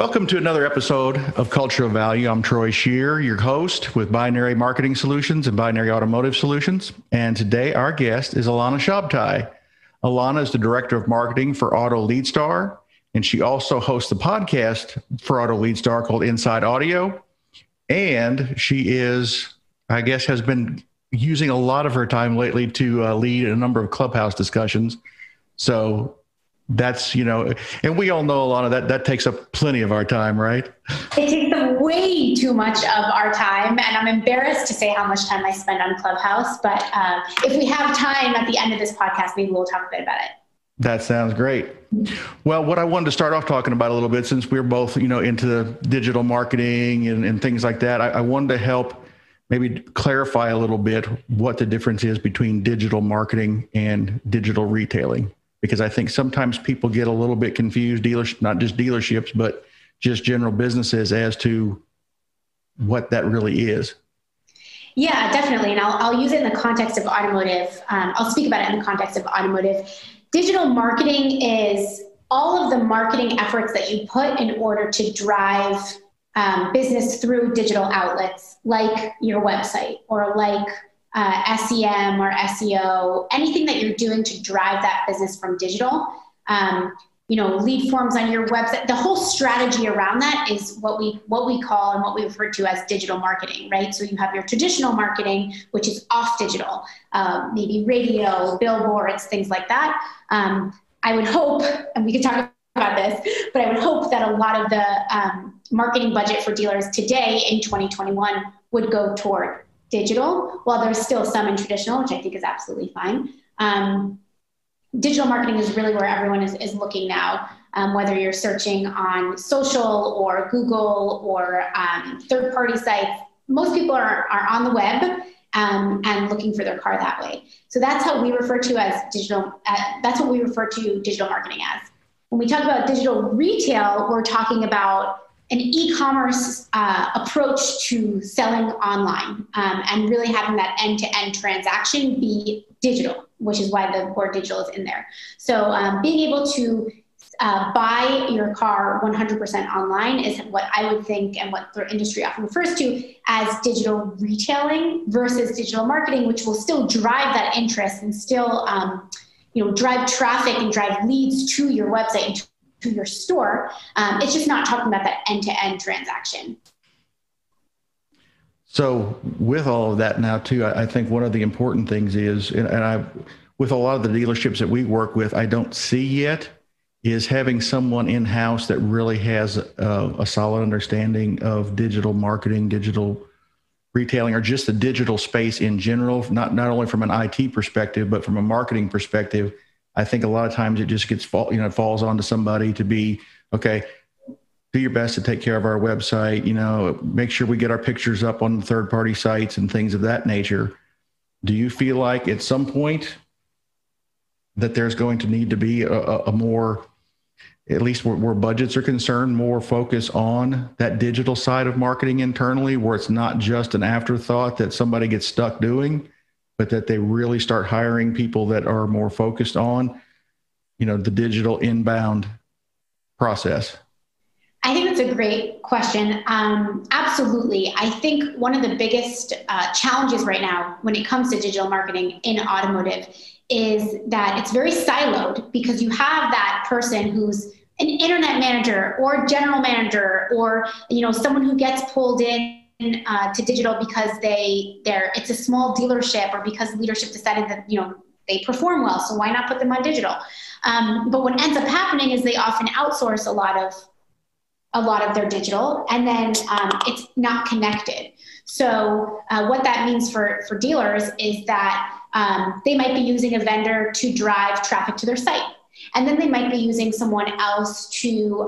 Welcome to another episode of Culture of Value. I'm Troy Scheer, your host with Binary Marketing Solutions and Binary Automotive Solutions. And today our guest is Alana Shabtai. Alana is the Director of Marketing for AutoLeadStar, and she also hosts the podcast for AutoLeadStar called Inside Audio. And she is, I guess, has been using a lot of her time lately to lead a number of Clubhouse discussions. So that's, you know, and we all know, Alana, that takes up plenty of our time, right? It takes up way too much of our time. And I'm embarrassed to say how much time I spend on Clubhouse. But if we have time at the end of this podcast, maybe we'll talk a bit about it. That sounds great. Well, what I wanted to start off talking about a little bit, since we're both, you know, into digital marketing and things like that, I wanted to help maybe clarify a little bit what the difference is between digital marketing and digital retailing. Because I think sometimes people get a little bit confused, not just dealerships, but just general businesses as to what that really is. Yeah, definitely. And I'll use it in the context of automotive. I'll speak about it in the context of automotive. Digital marketing is all of the marketing efforts that you put in order to drive business through digital outlets, like your website or like SEM or SEO, anything that you're doing to drive that business from digital, you know, lead forms on your website. The whole strategy around that is what we call and what we refer to as digital marketing, right? So you have your traditional marketing, which is off digital, maybe radio, billboards, things like that. I would hope, and we could talk about this, but I would hope that a lot of the marketing budget for dealers today in 2021 would go toward digital, while there's still some in traditional, which I think is absolutely fine. Digital marketing is really where everyone is looking now, whether you're searching on social or Google or third-party sites. Most people are on the web and looking for their car that way. So that's how we refer to as digital. That's what we refer to digital marketing as. When we talk about digital retail, we're talking about an e-commerce approach to selling online and really having that end-to-end transaction be digital, which is why the word digital is in there. So being able to buy your car 100% online is what I would think and what the industry often refers to as digital retailing versus digital marketing, which will still drive that interest and still you know, drive traffic and drive leads to your website and to your store. It's just not talking about that end-to-end transaction. So with all of that now too, I think one of the important things is, and with a lot of the dealerships that we work with, I don't see yet, is having someone in-house that really has a solid understanding of digital marketing, digital retailing, or just the digital space in general, not only from an IT perspective, but from a marketing perspective. I think a lot of times it just gets, falls onto somebody to be, okay, do your best to take care of our website, you know, make sure we get our pictures up on third-party sites and things of that nature. Do you feel like at some point that there's going to need to be a more, at least where budgets are concerned, more focus on that digital side of marketing internally, where it's not just an afterthought that somebody gets stuck doing, but that they really start hiring people that are more focused on, you know, the digital inbound process? I think that's a great question. Absolutely. I think one of the biggest challenges right now when it comes to digital marketing in automotive is that it's very siloed, because you have that person who's an internet manager or general manager or, you know, someone who gets pulled in to digital because it's a small dealership, or because leadership decided that, you know, they perform well, so why not put them on digital? But what ends up happening is they often outsource a lot of their digital, and then it's not connected. So what that means for dealers is that they might be using a vendor to drive traffic to their site. And then they might be using someone else to, you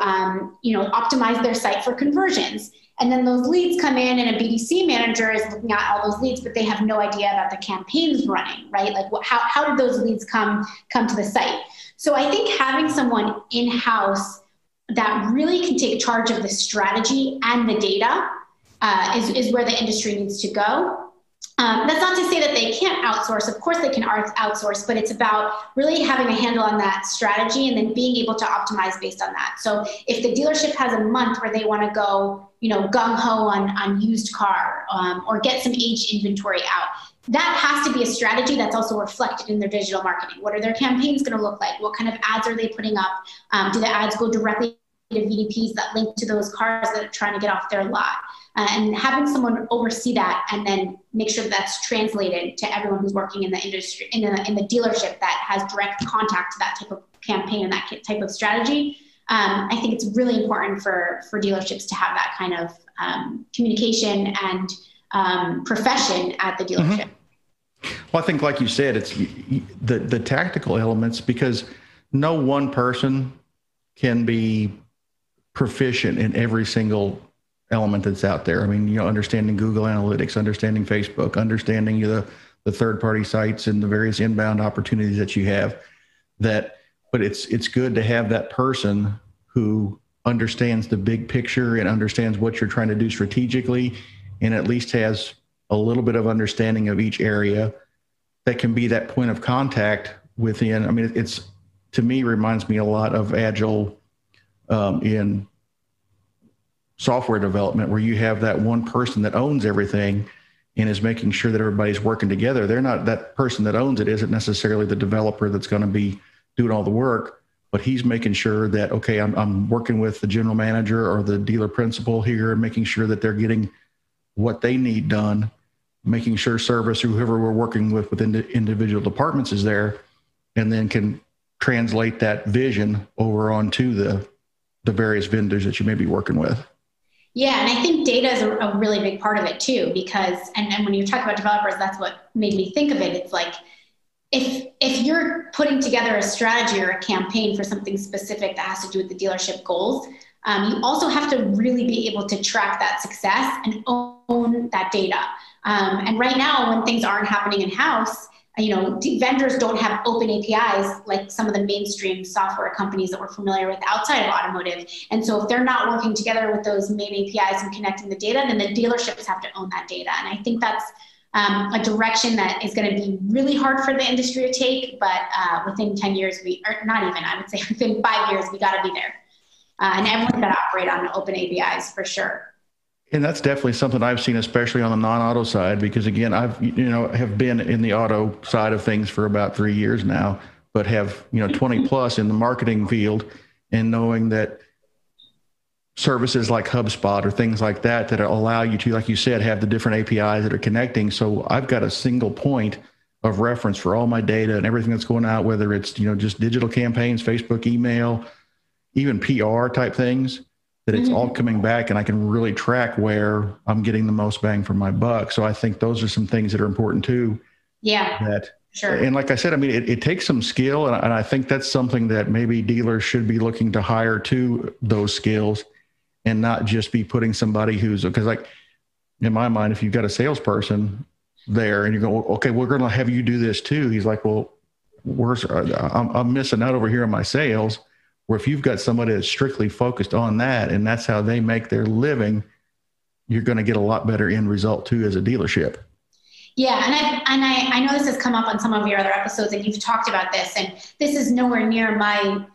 know, optimize their site for conversions. And then those leads come in, and a BDC manager is looking at all those leads, but they have no idea about the campaigns running, right? Like how did those leads come to the site? So I think having someone in-house that really can take charge of the strategy and the data is where the industry needs to go. That's not to say that they can't outsource. Of course they can outsource, but it's about really having a handle on that strategy and then being able to optimize based on that. So if the dealership has a month where they want to go, you know, gung-ho on used car or get some aged inventory out, that has to be a strategy that's also reflected in their digital marketing. What are their campaigns going to look like? What kind of ads are they putting up? Do the ads go directly to VDPs that link to those cars that are trying to get off their lot? And having someone oversee that and then make sure that that's translated to everyone who's working in the industry, in the dealership that has direct contact to that type of campaign and that type of strategy. I think it's really important for dealerships to have that kind of communication and profession at the dealership. Mm-hmm. Well, I think, like you said, it's the tactical elements, because no one person can be proficient in every single element that's out there. I mean, you know, understanding Google Analytics, understanding Facebook, understanding the third-party sites and the various inbound opportunities that you have. But it's good to have that person who understands the big picture and understands what you're trying to do strategically, and at least has a little bit of understanding of each area that can be that point of contact within. I mean, it's, to me, reminds me a lot of Agile in software development, where you have that one person that owns everything and is making sure that everybody's working together. They're not, that person that owns it isn't necessarily the developer that's going to be doing all the work, but he's making sure that, okay, I'm working with the general manager or the dealer principal here and making sure that they're getting what they need done, making sure service or whoever we're working with within the individual departments is there, and then can translate that vision over onto the various vendors that you may be working with. Yeah, and I think data is a really big part of it too, because, and when you talk about developers, that's what made me think of it. It's like, if you're putting together a strategy or a campaign for something specific that has to do with the dealership goals, you also have to really be able to track that success and own that data. And right now, when things aren't happening in-house, you know, vendors don't have open APIs like some of the mainstream software companies that we're familiar with outside of automotive. And so if they're not working together with those main APIs and connecting the data, then the dealerships have to own that data. And I think that's a direction that is going to be really hard for the industry to take, but within 10 years, I would say within 5 years, we got to be there. And everyone's got to operate on open APIs for sure. And that's definitely something I've seen, especially on the non-auto side, because again, I have been in the auto side of things for about 3 years now, but have, 20 plus in the marketing field, and knowing that services like HubSpot or things like that allow you to, like you said, have the different APIs that are connecting. So I've got a single point of reference for all my data and everything that's going out, whether it's, just digital campaigns, Facebook, email, even PR type things. That it's all coming back, and I can really track where I'm getting the most bang for my buck. So I think those are some things that are important too. Yeah, sure. And like I said, I mean, it takes some skill, and I think that's something that maybe dealers should be looking to hire to those skills, and not just be putting somebody who's, because like in my mind, if you've got a salesperson there and you go, okay, we're going to have you do this too. He's like, well, I'm missing out over here on my sales. Where if you've got somebody that's strictly focused on that, and that's how they make their living, you're going to get a lot better end result too as a dealership. Yeah. And I know this has come up on some of your other episodes, and you've talked about this, and this is nowhere near my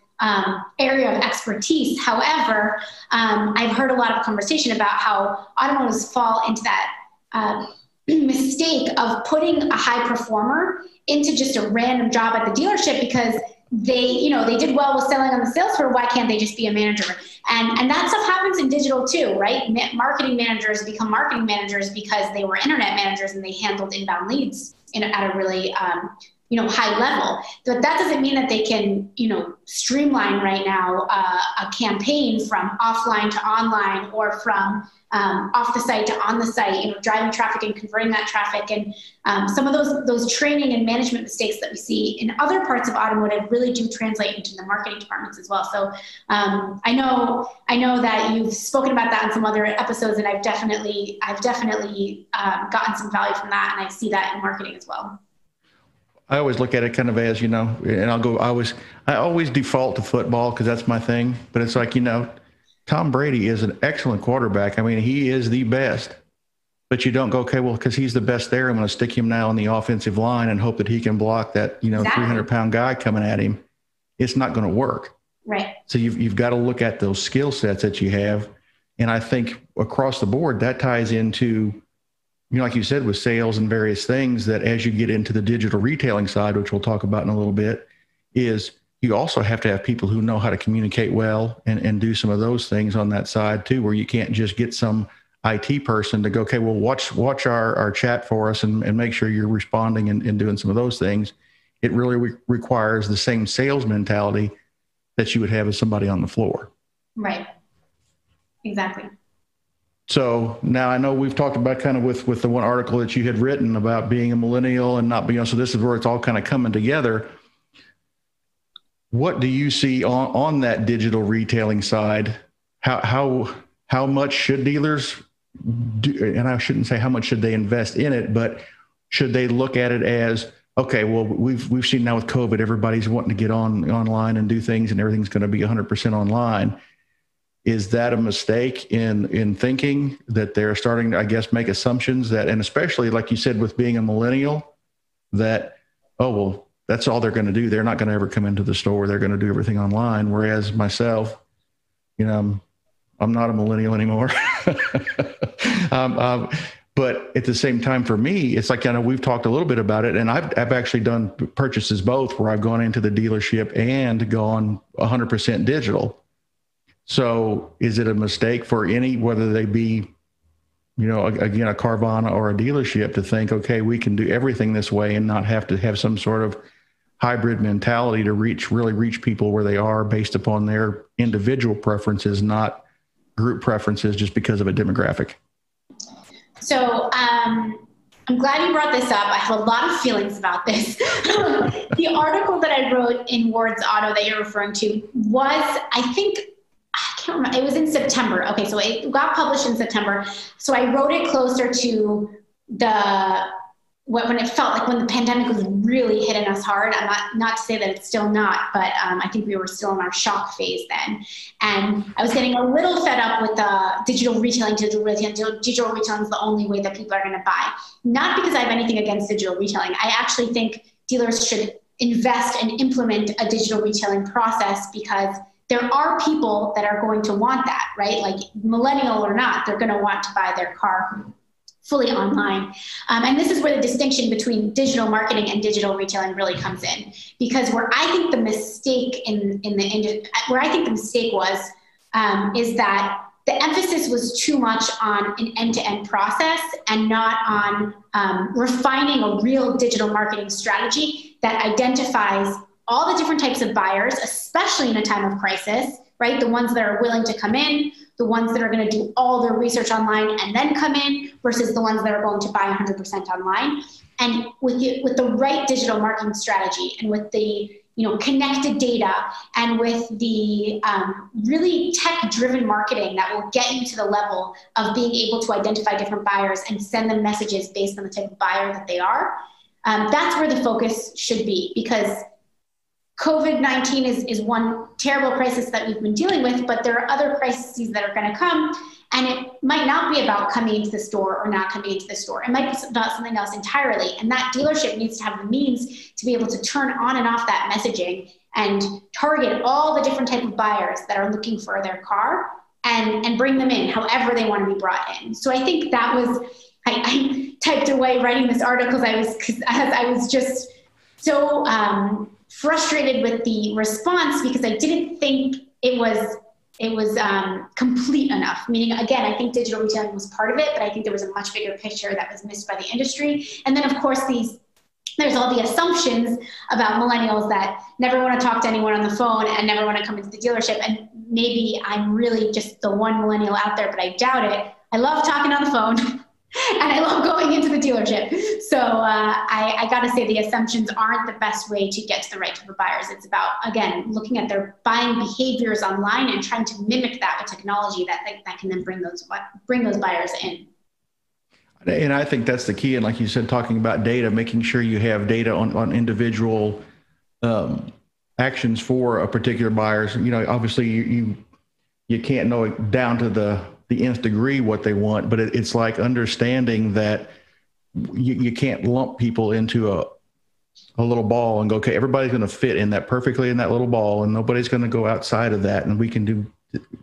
area of expertise. However, I've heard a lot of conversation about how automotives fall into that mistake of putting a high performer into just a random job at the dealership because they did well with selling on the sales floor. Why can't they just be a manager? And that stuff happens in digital too, right? Marketing managers become marketing managers because they were internet managers and they handled inbound leads at a really, high level. But that doesn't mean that they can, streamline right now a campaign from offline to online, or from off the site to on the site, driving traffic and converting that traffic. And some of those training and management mistakes that we see in other parts of automotive really do translate into the marketing departments as well. So I know that you've spoken about that in some other episodes, and I've definitely gotten some value from that. And I see that in marketing as well. I always look at it kind of as, and I always default to football because that's my thing. But it's like, Tom Brady is an excellent quarterback. I mean, he is the best. But you don't go, okay, well, because he's the best there, I'm going to stick him now on the offensive line and hope that he can block that, you know, 300-pound guy coming at him. It's not going to work. Right. So you've got to look at those skill sets that you have. And I think across the board, that ties into, you know, like you said, with sales and various things, that as you get into the digital retailing side, which we'll talk about in a little bit, is you also have to have people who know how to communicate well and do some of those things on that side too, where you can't just get some IT person to go, okay, well, watch our chat for us and make sure you're responding and doing some of those things. It really requires the same sales mentality that you would have as somebody on the floor. Right. Exactly. So now I know we've talked about kind of with the one article that you had written about being a millennial and not being, so this is where it's all kind of coming together. What do you see on that digital retailing side? How much should dealers do? And I shouldn't say how much should they invest in it, but should they look at it as, okay, well, we've seen now with COVID, everybody's wanting to get online and do things, and everything's going to be 100% online. Is that a mistake in thinking that they're starting to, I guess, make assumptions that, and especially like you said, with being a millennial, that, oh, well, that's all they're going to do. They're not going to ever come into the store. They're going to do everything online. Whereas myself, you know, I'm not a millennial anymore. But at the same time, for me, it's like, I know we've talked a little bit about it, and I've actually done purchases both, where I've gone into the dealership and gone 100% digital. So is it a mistake for any, whether they be, you know, again, a Carvana or a dealership, to think, okay, we can do everything this way and not have to have some sort of hybrid mentality to really reach people where they are based upon their individual preferences, not group preferences just because of a demographic? So I'm glad you brought this up. I have a lot of feelings about this. The article that I wrote in Words Auto that you're referring to was, I think, it was in September. Okay, so it got published in September. So I wrote it closer to when it felt like when the pandemic was really hitting us hard. I'm not to say that it's still not, but I think we were still in our shock phase then. And I was getting a little fed up with the digital retailing. Digital retailing is the only way that people are going to buy. Not because I have anything against digital retailing. I actually think dealers should invest and implement a digital retailing process, because there are people that are going to want that, right? Like, millennial or not, they're going to want to buy their car fully online. And this is where the distinction between digital marketing and digital retailing really comes in, because where I think the mistake was, is that the emphasis was too much on an end-to-end process and not on refining a real digital marketing strategy that identifies all the different types of buyers, especially in a time of crisis, right? The ones that are willing to come in, the ones that are going to do all their research online and then come in, versus the ones that are going to buy 100% online. And with the right digital marketing strategy, and with the, you know, connected data, and with the really tech-driven marketing that will get you to the level of being able to identify different buyers and send them messages based on the type of buyer that they are, that's where the focus should be, because COVID-19 is one terrible crisis that we've been dealing with, but there are other crises that are going to come, and it might not be about coming into the store or not coming into the store. It might be about something else entirely, and that dealership needs to have the means to be able to turn on and off that messaging and target all the different type of buyers that are looking for their car and bring them in however they want to be brought in. So I think that was, I typed away writing this article because I was just so frustrated with the response, because I didn't think it was complete enough. Meaning, again, I think digital retailing was part of it, but I think there was a much bigger picture that was missed by the industry. And then, of course, there's all the assumptions about millennials that never want to talk to anyone on the phone and never want to come into the dealership. And maybe I'm really just the one millennial out there, but I doubt it. I love talking on the phone. And I love going into the dealership. So I got to say, the assumptions aren't the best way to get to the right type of buyers. It's about, again, looking at their buying behaviors online and trying to mimic that with technology that can then bring those buyers in. And I think that's the key. And like you said, talking about data, making sure you have data on individual actions for a particular buyer. So, you know, obviously you can't know it down to the the nth degree what they want, but it's like understanding that you can't lump people into a little ball and go, okay, everybody's going to fit in that perfectly in that little ball and nobody's going to go outside of that. And we can do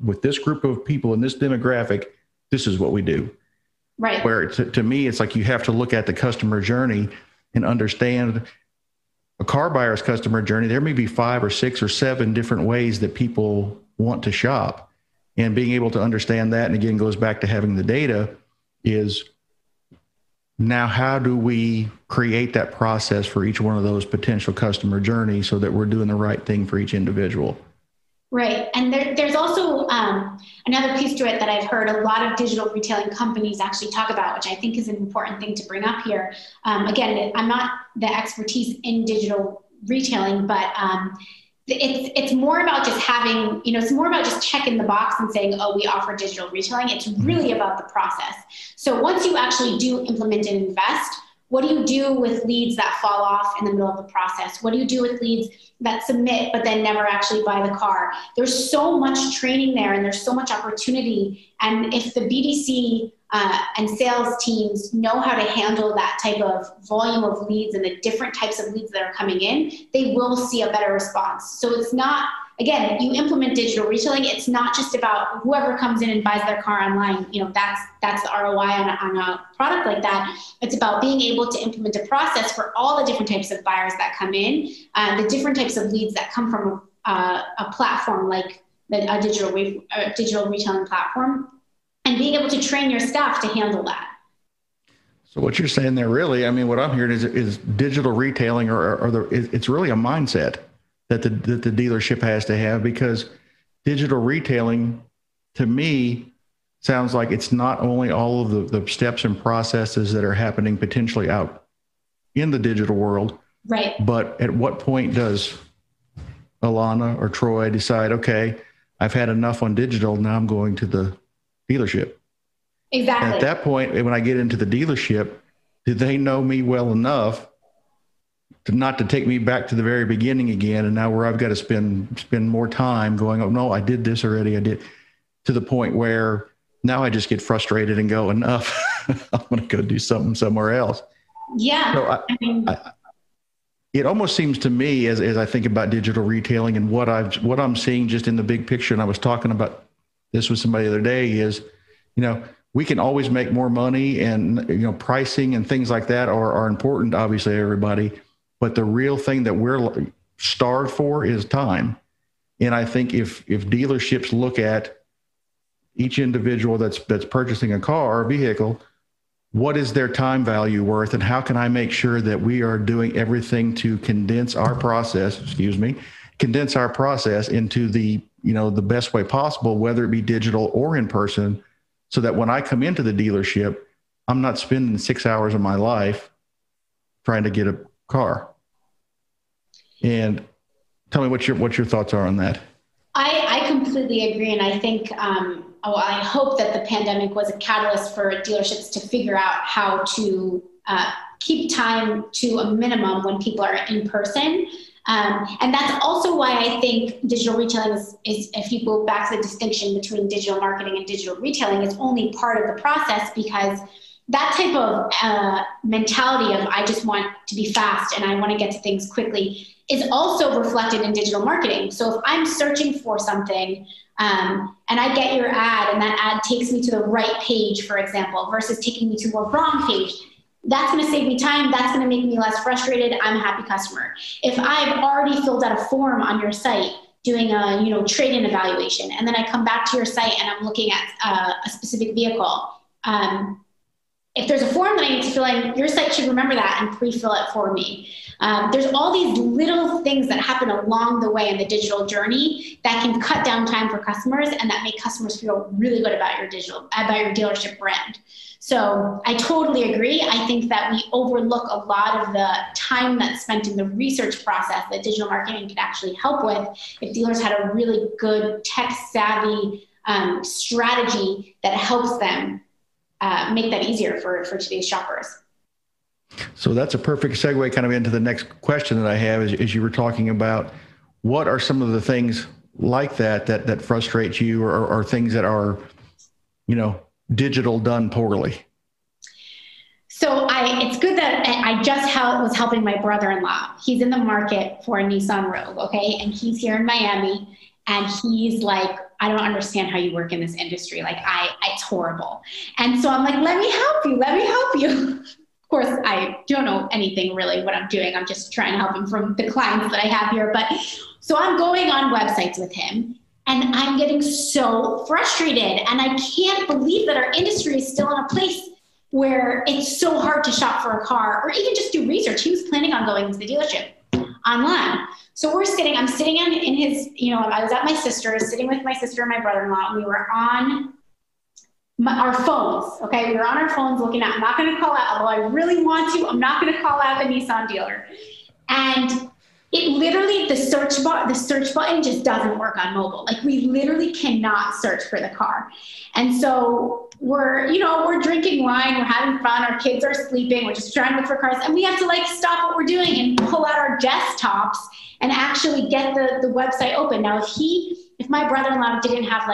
with this group of people in this demographic, this is what we do. Right. Where to me, it's like, you have to look at the customer journey and understand a car buyer's customer journey. There may be 5 or 6 or 7 different ways that people want to shop, and being able to understand that. And again, goes back to having the data is now, how do we create that process for each one of those potential customer journeys so that we're doing the right thing for each individual? Right. And there's also another piece to it that I've heard a lot of digital retailing companies actually talk about, which I think is an important thing to bring up here. Again, I'm not the expertise in digital retailing, but it's more about just having, it's more about just checking the box and saying, oh, we offer digital retailing. It's really about the process. So once you actually do implement and invest, what do you do with leads that fall off in the middle of the process? What do you do with leads that submit but then never actually buy the car? There's so much training there, and there's so much opportunity. And if the BDC and sales teams know how to handle that type of volume of leads and the different types of leads that are coming in, they will see a better response. So it's not, again, you implement digital retailing, it's not just about whoever comes in and buys their car online. That's the ROI on a product like that. It's about being able to implement a process for all the different types of buyers that come in, the different types of leads that come from a platform like a digital retailing platform, and being able to train your staff to handle that. So what you're saying there, really, I mean, what I'm hearing is digital retailing, it's really a mindset that the dealership has to have, because digital retailing to me sounds like it's not only all of the steps and processes that are happening potentially out in the digital world, right? But at what point does Alana or Troy decide, okay, I've had enough on digital, now I'm going to the dealership? Exactly. And at that point, when I get into the dealership, do they know me well enough not to take me back to the very beginning again, and now where I've got to spend more time going, oh no, I did this already. I did, to the point where now I just get frustrated and go, enough. I'm going to go do something somewhere else. Yeah. So it almost seems to me, as I think about digital retailing and what I'm seeing just in the big picture, and I was talking about this with somebody the other day, is, we can always make more money, and pricing and things like that are important, obviously, to everybody. But the real thing that we're starved for is time. And I think if dealerships look at each individual that's purchasing a car or vehicle, what is their time value worth? And how can I make sure that we are doing everything to condense our process, into the, the best way possible, whether it be digital or in person, so that when I come into the dealership, I'm not spending 6 hours of my life trying to get a car. And tell me what your thoughts are on that. I completely agree, and I think I hope that the pandemic was a catalyst for dealerships to figure out how to keep time to a minimum when people are in person. And that's also why I think digital retailing is, if you go back to the distinction between digital marketing and digital retailing, it's only part of the process, because that type of mentality of I just want to be fast and I want to get to things quickly is also reflected in digital marketing. So if I'm searching for something and I get your ad, and that ad takes me to the right page, for example, versus taking me to the wrong page, that's going to save me time. That's going to make me less frustrated. I'm a happy customer. If I've already filled out a form on your site doing a trade-in evaluation, and then I come back to your site and I'm looking at a specific vehicle, if there's a form that I need to fill in, your site should remember that and pre-fill it for me. There's all these little things that happen along the way in the digital journey that can cut down time for customers, and that make customers feel really good about your dealership brand. So I totally agree. I think that we overlook a lot of the time that's spent in the research process that digital marketing could actually help with, if dealers had a really good tech-savvy strategy that helps them make that easier for today's shoppers. So that's a perfect segue kind of into the next question that I have, is you were talking about what are some of the things like that frustrate you, or things that are you know, digital done poorly? So it's good that I just was helping my brother-in-law. He's in the market for a Nissan Rogue, okay? And he's here in Miami, and he's like, I don't understand how you work in this industry. Like, it's horrible. And so I'm like, let me help you. Of course, I don't know anything really what I'm doing. I'm just trying to help him from the clients that I have here. But so I'm going on websites with him, and I'm getting so frustrated. And I can't believe that our industry is still in a place where it's so hard to shop for a car or even just do research. He was planning on going to the dealership online. So I'm sitting in his, I was at my sister's, sitting with my sister and my brother-in-law, and we were on our phones. Okay. We were on our phones looking at, I'm not going to call out, although I really want to, I'm not going to call out the Nissan dealer. And it literally, the search button just doesn't work on mobile. Like, we literally cannot search for the car. And so we're drinking wine, we're having fun, our kids are sleeping, we're just trying to look for cars, and we have to stop what we're doing and pull out our desktops and actually get the website open. Now, if my brother-in-law didn't have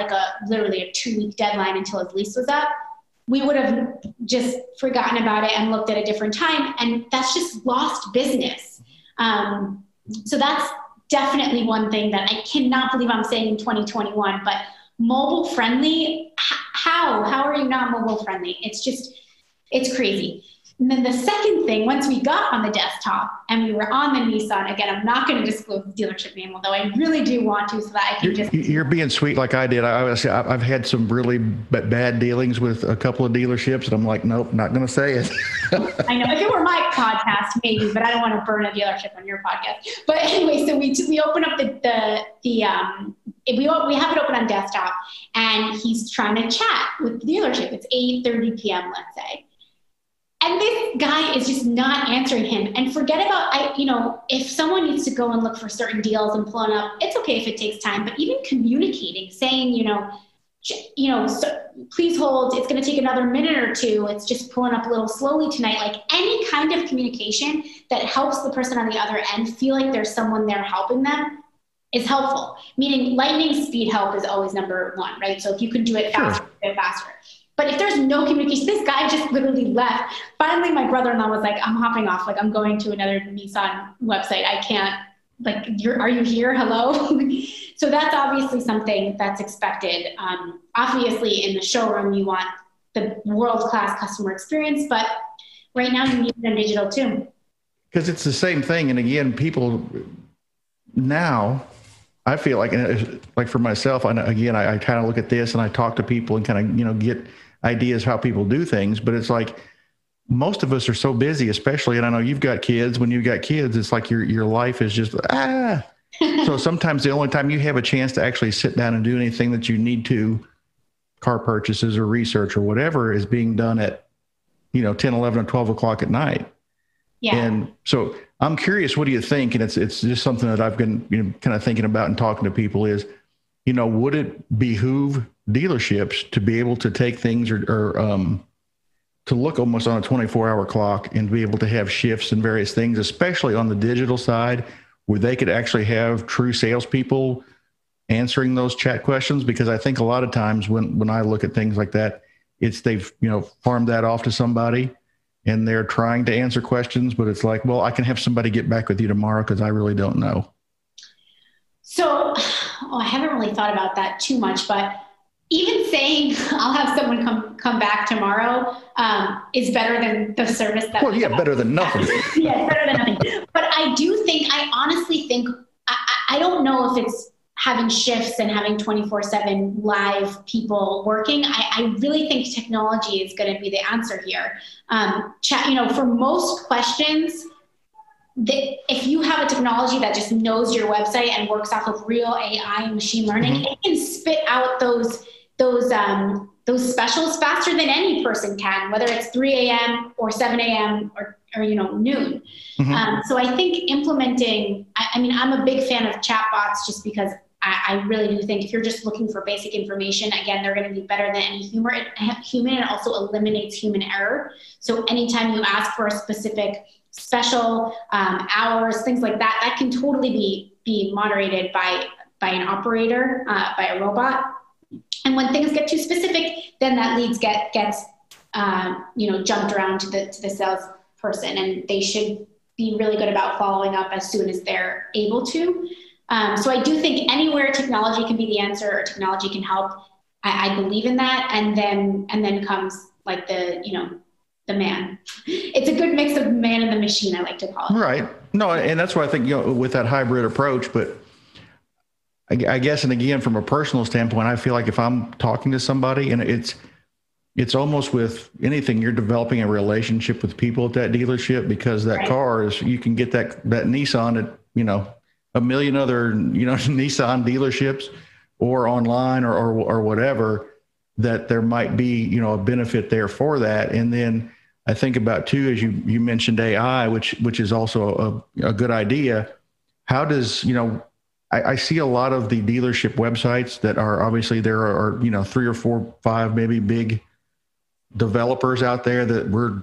literally a 2-week deadline until his lease was up, we would have just forgotten about it and looked at a different time. And that's just lost business. So that's definitely one thing that I cannot believe I'm saying in 2021, but mobile friendly, how are you not mobile friendly? It's crazy. And then the second thing, once we got on the desktop and we were on the Nissan, again, I'm not going to disclose the dealership name, although I really do want to, so that I can You're being sweet like I did. I've had some really bad dealings with a couple of dealerships, and I'm like, nope, not going to say it. I know. If it were my podcast, maybe, but I don't want to burn a dealership on your podcast. But anyway, so we open up we have it open on desktop, and he's trying to chat with the dealership. It's 8:30 p.m., let's say. And this guy is just not answering him. And forget about, if someone needs to go and look for certain deals and pulling up, it's okay if it takes time, but even communicating, saying, so please hold, it's going to take another minute or two. It's just pulling up a little slowly tonight. Like, any kind of communication that helps the person on the other end feel like there's someone there helping them is helpful. Meaning lightning speed help is always number one, right? So if you can do it faster, do it faster. But if there's no communication, this guy just literally left. Finally, my brother-in-law was like, I'm hopping off. Like, I'm going to another Nissan website. I can't, are you here? Hello? So that's obviously something that's expected. Obviously, in the showroom, you want the world-class customer experience. But right now, you need it on digital, too. Because it's the same thing. And again, people now... I feel like for myself, I kind of look at this and I talk to people and kind of, get ideas how people do things. But it's like, most of us are so busy, especially, and I know you've got kids. When you've got kids, it's like your life is just, So sometimes the only time you have a chance to actually sit down and do anything that you need to, car purchases or research or whatever, is being done at, 10, 11 or 12 o'clock at night. Yeah. And so I'm curious, what do you think? And it's just something that I've been kind of thinking about and talking to people is, would it behoove dealerships to be able to take things or to look almost on a 24-hour clock and be able to have shifts and various things, especially on the digital side, where they could actually have true salespeople answering those chat questions? Because I think a lot of times when I look at things like that, it's they've, farmed that off to somebody. And they're trying to answer questions, but it's like, well, I can have somebody get back with you tomorrow because I really don't know. So I haven't really thought about that too much, but even saying I'll have someone come back tomorrow is better than the service that. Well, yeah, better than nothing. Yeah, better than nothing. But I don't know if it's having shifts and having 24/7 live people working. I really think technology is going to be the answer here. Chat, for most questions, if you have a technology that just knows your website and works off of real AI and machine learning, mm-hmm. It can spit out those specials faster than any person can, whether it's 3 a.m. or 7 a.m. or noon. Mm-hmm. So I think implementing, I'm a big fan of chatbots just because I really do think if you're just looking for basic information, again, they're going to be better than any human. It also eliminates human error. So anytime you ask for a specific special, hours, things like that, that can totally be moderated by an operator, by a robot. And when things get too specific, then that leads gets jumped around to the salesperson, and they should be really good about following up as soon as they're able to. So I do think anywhere technology can be the answer or technology can help, I believe in that. And then comes like the man. It's a good mix of man and the machine, I like to call it. Right. No, and that's why I think, with that hybrid approach, but I guess, and again, from a personal standpoint, I feel like if I'm talking to somebody, and it's almost with anything, you're developing a relationship with people at that dealership, because that car is, you can get that Nissan at, a million other, Nissan dealerships or online or whatever, that there might be, a benefit there for that. And then I think about too, as you mentioned AI, which is also a good idea. How does, I see a lot of the dealership websites that are obviously there are, 3 or 4, 5, maybe big developers out there that were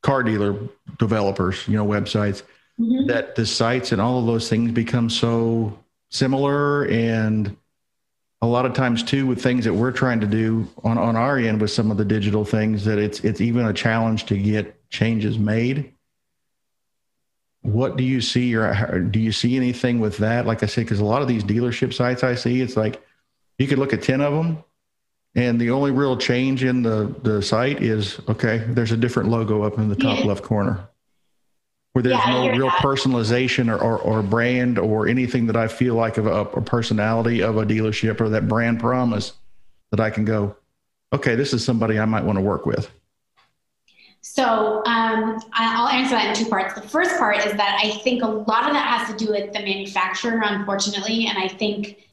car dealer developers, websites. Mm-hmm. That the sites and all of those things become so similar. And a lot of times too, with things that we're trying to do on our end with some of the digital things, that it's even a challenge to get changes made. What do you see, or do you see anything with that? Like I said, because a lot of these dealership sites I see, it's like you could look at 10 of them, and the only real change in the site is, okay, there's a different logo up in the top left corner. Where there's no real personalization or brand or anything that I feel like of a personality of a dealership or that brand promise that I can go, okay, this is somebody I might want to work with. So I'll answer that in two parts. The first part is that I think a lot of that has to do with the manufacturer, unfortunately. And I think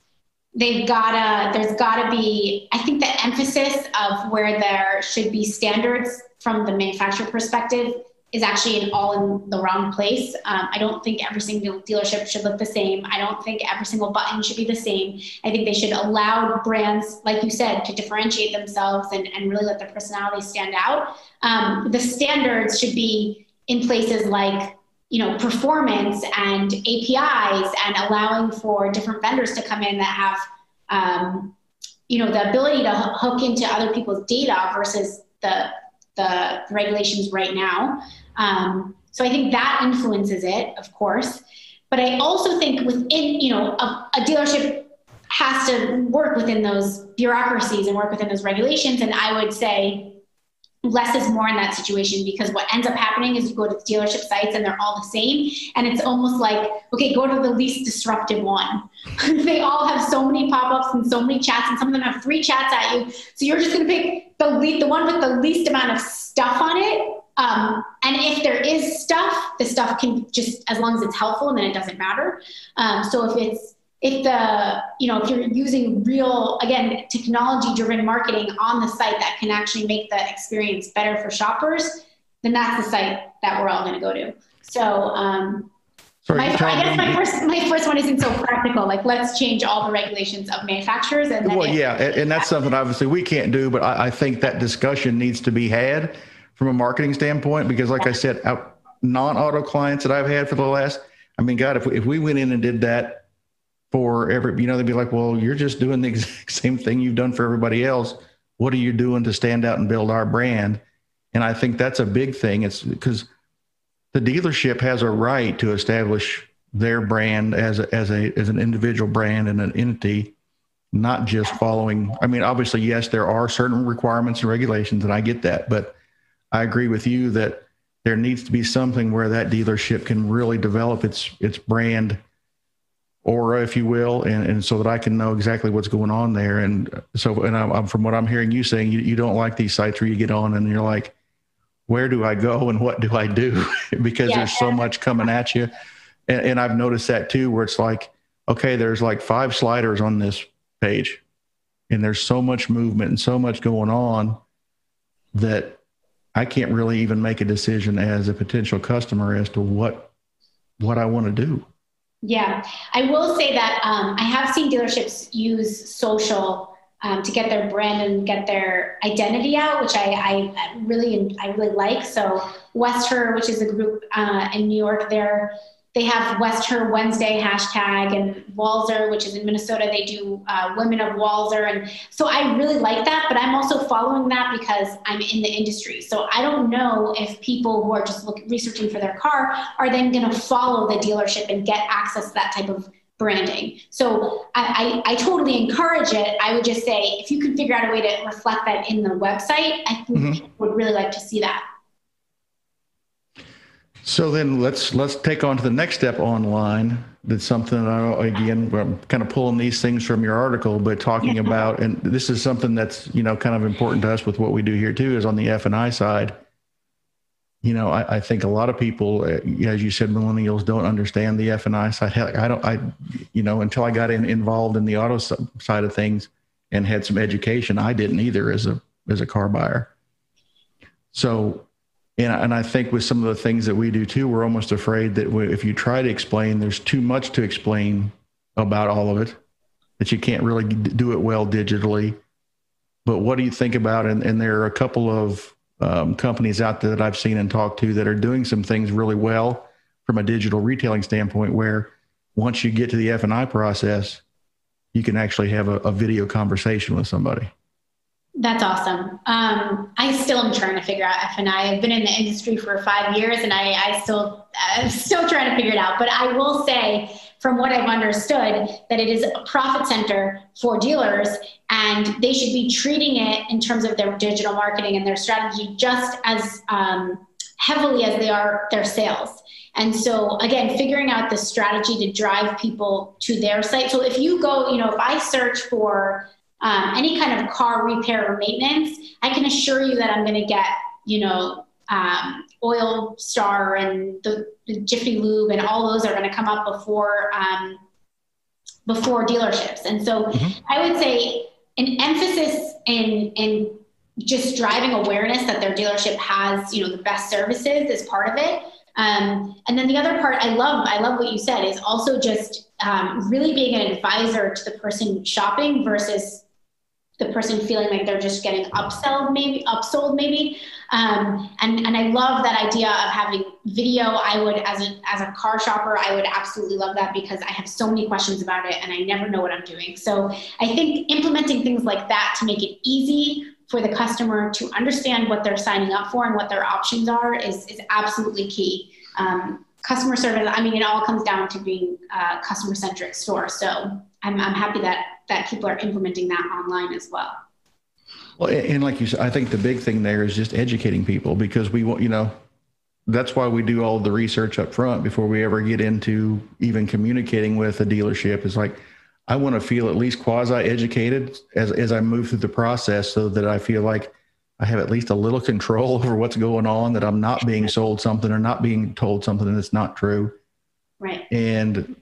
there's gotta be the emphasis of where there should be standards from the manufacturer perspective is actually all in the wrong place. I don't think every single dealership should look the same. I don't think every single button should be the same. I think they should allow brands, like you said, to differentiate themselves and really let their personality stand out. The standards should be in places like, performance and APIs, and allowing for different vendors to come in that have, the ability to hook into other people's data versus the regulations right now. So I think that influences it, of course. But I also think within, a dealership has to work within those bureaucracies and work within those regulations. And I would say less is more in that situation, because what ends up happening is you go to the dealership sites and they're all the same. And it's almost like, okay, go to the least disruptive one. They all have so many pop-ups and so many chats, and some of them have 3 chats at you. So you're just going to pick the one with the least amount of stuff on it. And if there is stuff, the stuff can just, as long as it's helpful, then it doesn't matter. So if you're using real, again, technology-driven marketing on the site that can actually make the experience better for shoppers, then that's the site that we're all going to go to. So my first one isn't so practical. Like, let's change all the regulations of manufacturers. And then and that's something obviously we can't do, but I think that discussion needs to be had from a marketing standpoint, because like I said, non-auto clients that I've had for the last, if we went in and did that, for every, they'd be like, well, you're just doing the exact same thing you've done for everybody else. What are you doing to stand out and build our brand? And I think that's a big thing. It's because the dealership has a right to establish their brand as an individual brand and an entity, not just following. Obviously, yes, there are certain requirements and regulations, and I get that, but I agree with you that there needs to be something where that dealership can really develop its brand aura, if you will, and so that I can know exactly what's going on there. And so, and I'm from what I'm hearing you saying, you don't like these sites where you get on and you're like, where do I go and what do I do? Because there's so much coming at you. And I've noticed that too, where it's like, okay, there's like 5 sliders on this page and there's so much movement and so much going on that I can't really even make a decision as a potential customer as to what I want to do. Yeah, I will say that I have seen dealerships use social to get their brand and get their identity out, which I really like. So Wester, which is a group in New York, they're They have Western Wednesday hashtag, and Walser, which is in Minnesota, they do Women of Walser. And so I really like that, but I'm also following that because I'm in the industry. So I don't know if people who are just researching for their car are then going to follow the dealership and get access to that type of branding. So I totally encourage it. I would just say, if you can figure out a way to reflect that in the website, I think people would really like to see that. So then let's take on to the next step online. That's something, again, I'm kind of pulling these things from your article, but talking about, and this is something that's, you know, kind of important to us with what we do here too, is on the F&I side. You know, I think a lot of people, as you said, millennials don't understand the F&I side. Heck, I don't, until I got involved in the auto side of things and had some education, I didn't either as a car buyer. So, and I think with some of the things that we do too, we're almost afraid that if you try to explain, there's too much to explain about all of it, that you can't really do it well digitally. But what do you think about, and there are a couple of companies out there that I've seen and talked to that are doing some things really well from a digital retailing standpoint, where once you get to the F&I process, you can actually have a video conversation with somebody. That's awesome. I still am trying to figure out F&I. I've been in the industry for 5 years, and I'm still trying to figure it out. But I will say, from what I've understood, that it is a profit center for dealers, and they should be treating it in terms of their digital marketing and their strategy just as heavily as they are their sales. And so again, figuring out the strategy to drive people to their site. So if you go, if I search for any kind of car repair or maintenance, I can assure you that I'm going to get, Oil Star and the Jiffy Lube, and all those are going to come up before dealerships. And so I would say an emphasis in just driving awareness that their dealership has, the best services is part of it. And then the other part, I love what you said, is also just really being an advisor to the person shopping versus the person feeling like they're just getting upsold maybe. And I love that idea of having video. I would, as a car shopper, I would absolutely love that, because I have so many questions about it and I never know what I'm doing. So I think implementing things like that to make it easy for the customer to understand what they're signing up for and what their options are is absolutely key. Customer service, it all comes down to being a customer-centric store. So I'm happy that people are implementing that online as well. Well, and like you said, I think the big thing there is just educating people, because we want, that's why we do all the research up front before we ever get into even communicating with a dealership. It's like, I want to feel at least quasi-educated as I move through the process, so that I feel like I have at least a little control over what's going on, that I'm not being sold something or not being told something that's not true. Right. And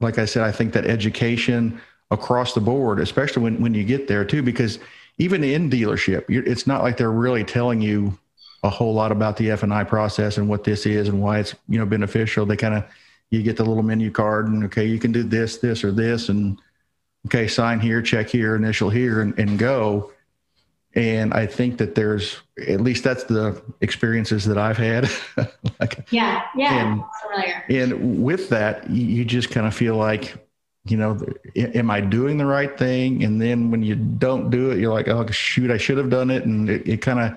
like I said, I think that education across the board, especially when you get there too, because even in dealership, it's not like they're really telling you a whole lot about the F&I process and what this is and why it's, beneficial. They kind of, you get the little menu card and, okay, you can do this, this, or this, and okay, sign here, check here, initial here, and go. And I think that there's, at least that's the experiences that I've had. Yeah. And with that, you just kind of feel like, am I doing the right thing? And then when you don't do it, you're like, oh, shoot, I should have done it. And it kind of,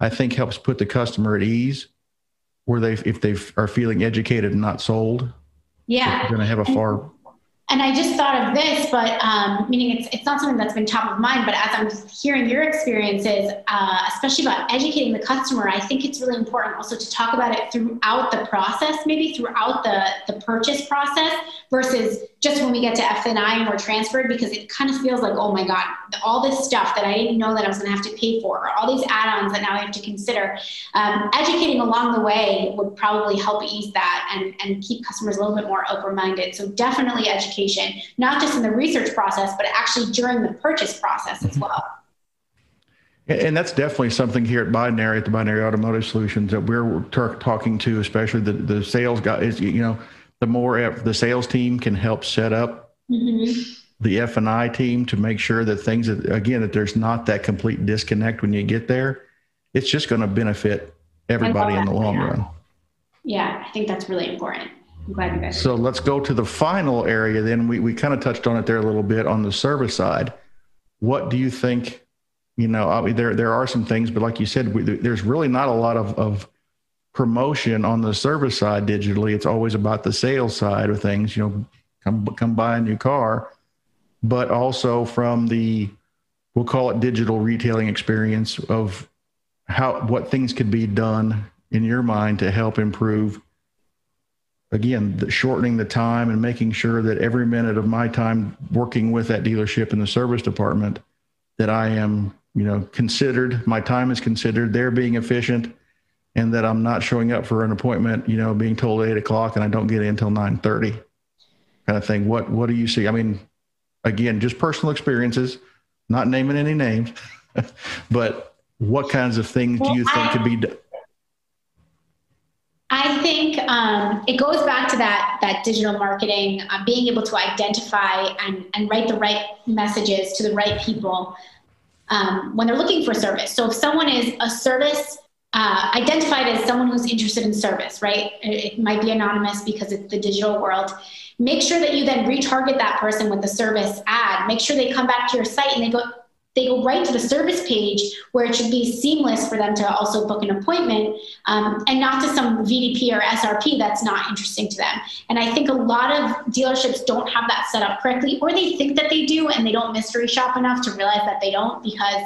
I think, helps put the customer at ease, where if they are feeling educated and not sold. Yeah. They're going to have and I just thought of this, but meaning it's not something that's been top of mind, but as I'm hearing your experiences, especially about educating the customer, I think it's really important also to talk about it throughout the process, maybe throughout the purchase process, versus just when we get to F&I and we're transferred, because it kind of feels like, oh my God, all this stuff that I didn't know that I was going to have to pay for, or all these add-ons that now I have to consider. Educating along the way would probably help ease that and keep customers a little bit more open-minded. So definitely educate, not just in the research process, but actually during the purchase process as well. And that's definitely something here at Binary, at the Binary Automotive Solutions, that we're talking to, especially the sales guys. The more the sales team can help set up the F&I team to make sure that things, again, that there's not that complete disconnect when you get there. It's just going to benefit everybody in the long run. Yeah, I think that's really important. I'm glad you guys. So let's go to the final area. Then we kind of touched on it there a little bit on the service side. What do you think, there are some things, but like you said, there's really not a lot of promotion on the service side digitally. It's always about the sales side of things, come buy a new car, but also from the, we'll call it digital retailing experience of what things could be done in your mind to help improve, again, shortening the time and making sure that every minute of my time working with that dealership in the service department, that I am, considered, my time is considered, they're being efficient, and that I'm not showing up for an appointment, being told at 8:00 and I don't get in until 9:30 kind of thing. What do you see? I mean, again, just personal experiences, not naming any names, but what kinds of things do you think could be done? I think it goes back to that digital marketing, being able to identify and write the right messages to the right people when they're looking for service. So if someone is a service, identified as someone who's interested in service, right? It might be anonymous because it's the digital world. Make sure that you then retarget that person with the service ad. Make sure they come back to your site and they go right to the service page where it should be seamless for them to also book an appointment and not to some VDP or SRP that's not interesting to them. And I think a lot of dealerships don't have that set up correctly, or they think that they do and they don't mystery shop enough to realize that they don't, because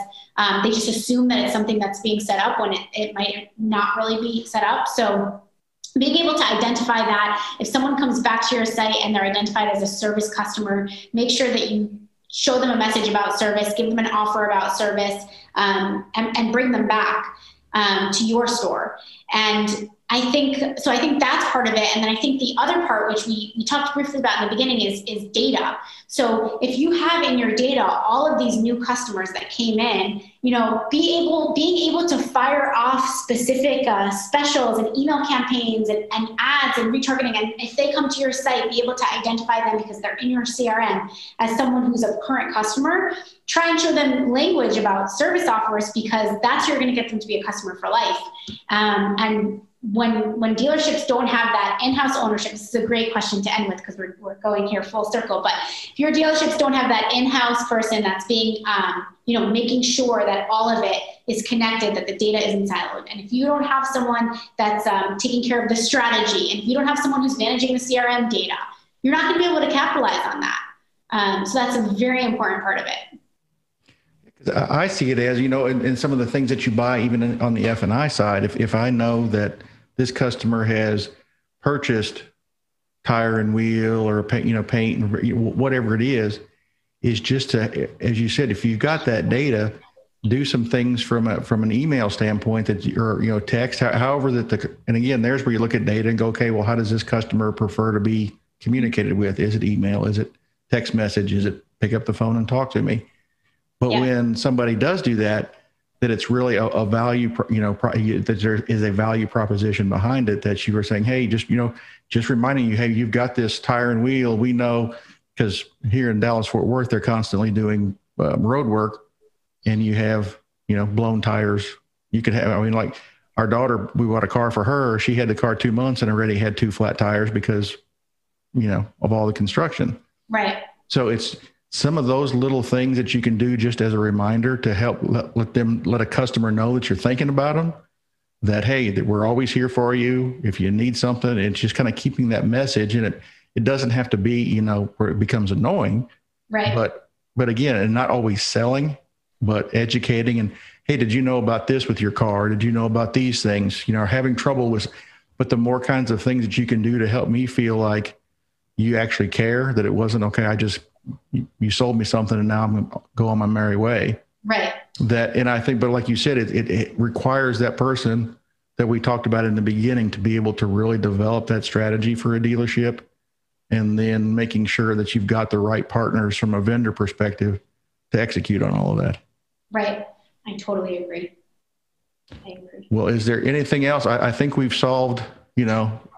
they just assume that it's something that's being set up when it might not really be set up. So being able to identify that, if someone comes back to your site and they're identified as a service customer, make sure that you show them a message about service, give them an offer about service, and bring them back to your store. And I think that's part of it. And then I think the other part, which we talked briefly about in the beginning, is data. So if you have in your data all of these new customers that came in, being able to fire off specific specials and email campaigns and ads and retargeting. And if they come to your site, be able to identify them because they're in your CRM as someone who's a current customer. Try and show them language about service offers, because that's how you're going to get them to be a customer for life. And when dealerships don't have that in-house ownership, this is a great question to end with because we're going here full circle, but if your dealerships don't have that in-house person that's being, making sure that all of it is connected, that the data isn't siloed. And if you don't have someone that's taking care of the strategy, and if you don't have someone who's managing the CRM data, you're not going to be able to capitalize on that. So that's a very important part of it. I see it as, in some of the things that you buy, even on the F&I side, if I know that this customer has purchased tire and wheel or paint and whatever it is just to, as you said, if you've got that data, do some things from an email standpoint or text, however and again, there's where you look at data and go, okay, well, how does this customer prefer to be communicated with? Is it email? Is it text message? Is it pick up the phone and talk to me? But yeah, when somebody does do that it's really a value, that there is a value proposition behind it, that you were saying, hey, just reminding you, hey, you've got this tire and wheel. We know, because here in Dallas, Fort Worth, they're constantly doing road work, and you have, blown tires. You could have, like our daughter, we bought a car for her. She had the car 2 months and already had 2 flat tires because, of all the construction. Right. So it's some of those little things that you can do just as a reminder to help let a customer know that you're thinking about them, that, hey, that we're always here for you. If you need something, it's just kind of keeping that message. And it doesn't have to be, where it becomes annoying, right? But again, and not always selling, but educating and, hey, did you know about this with your car? Did you know about these things? Having trouble with, but the more kinds of things that you can do to help me feel like you actually care, that it wasn't, okay, you sold me something and now I'm going to go on my merry way. Right. And I think, but like you said, it requires that person that we talked about in the beginning to be able to really develop that strategy for a dealership, and then making sure that you've got the right partners from a vendor perspective to execute on all of that. Right. I totally agree. Well, is there anything else? I think we've solved,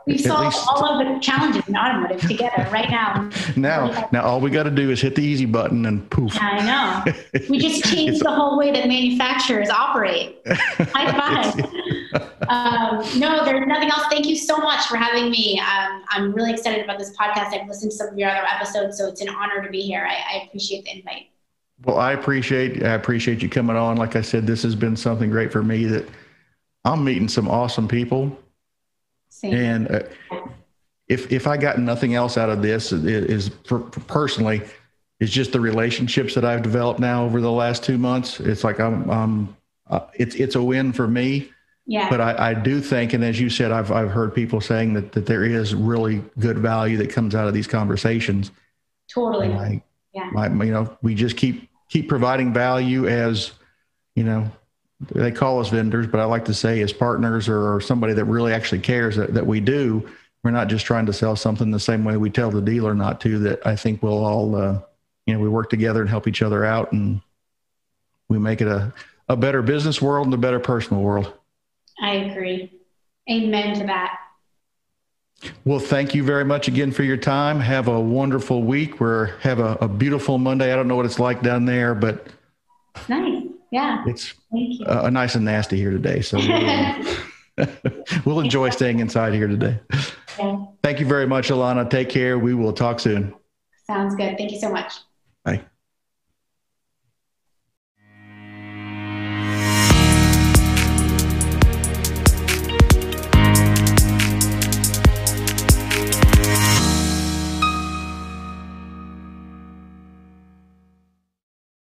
We've solved all of the challenges in automotive together right now. Now all we got to do is hit the easy button and poof. I know. We just changed the whole way that manufacturers operate. High five. No, there's nothing else. Thank you so much for having me. I'm really excited about this podcast. I've listened to some of your other episodes, so it's an honor to be here. I appreciate the invite. Well, I appreciate you coming on. Like I said, this has been something great for me that I'm meeting some awesome people. Same. And if I got nothing else out of this, it's just the relationships that I've developed now over the last 2 months. It's like it's a win for me. Yeah. But I do think, and as you said, I've heard people saying that there is really good value that comes out of these conversations. Totally. We just keep providing value as, they call us vendors, but I like to say as partners or somebody that really actually cares that we do. We're not just trying to sell something the same way we tell the dealer not to, that I think we'll all, we work together and help each other out, and we make it a better business world and a better personal world. I agree. Amen to that. Well, thank you very much again for your time. Have a wonderful week. Have a beautiful Monday. I don't know what it's like down there, but nice. Yeah. It's nice and nasty here today. So we'll enjoy staying inside here today. Yeah. Thank you very much, Alana. Take care. We will talk soon. Sounds good. Thank you so much. Bye.